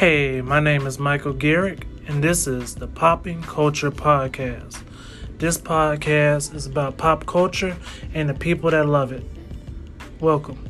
Hey, my name is Michael Garrick, and this is the Popping Culture Podcast. This podcast is about pop culture and the people that love it. Welcome.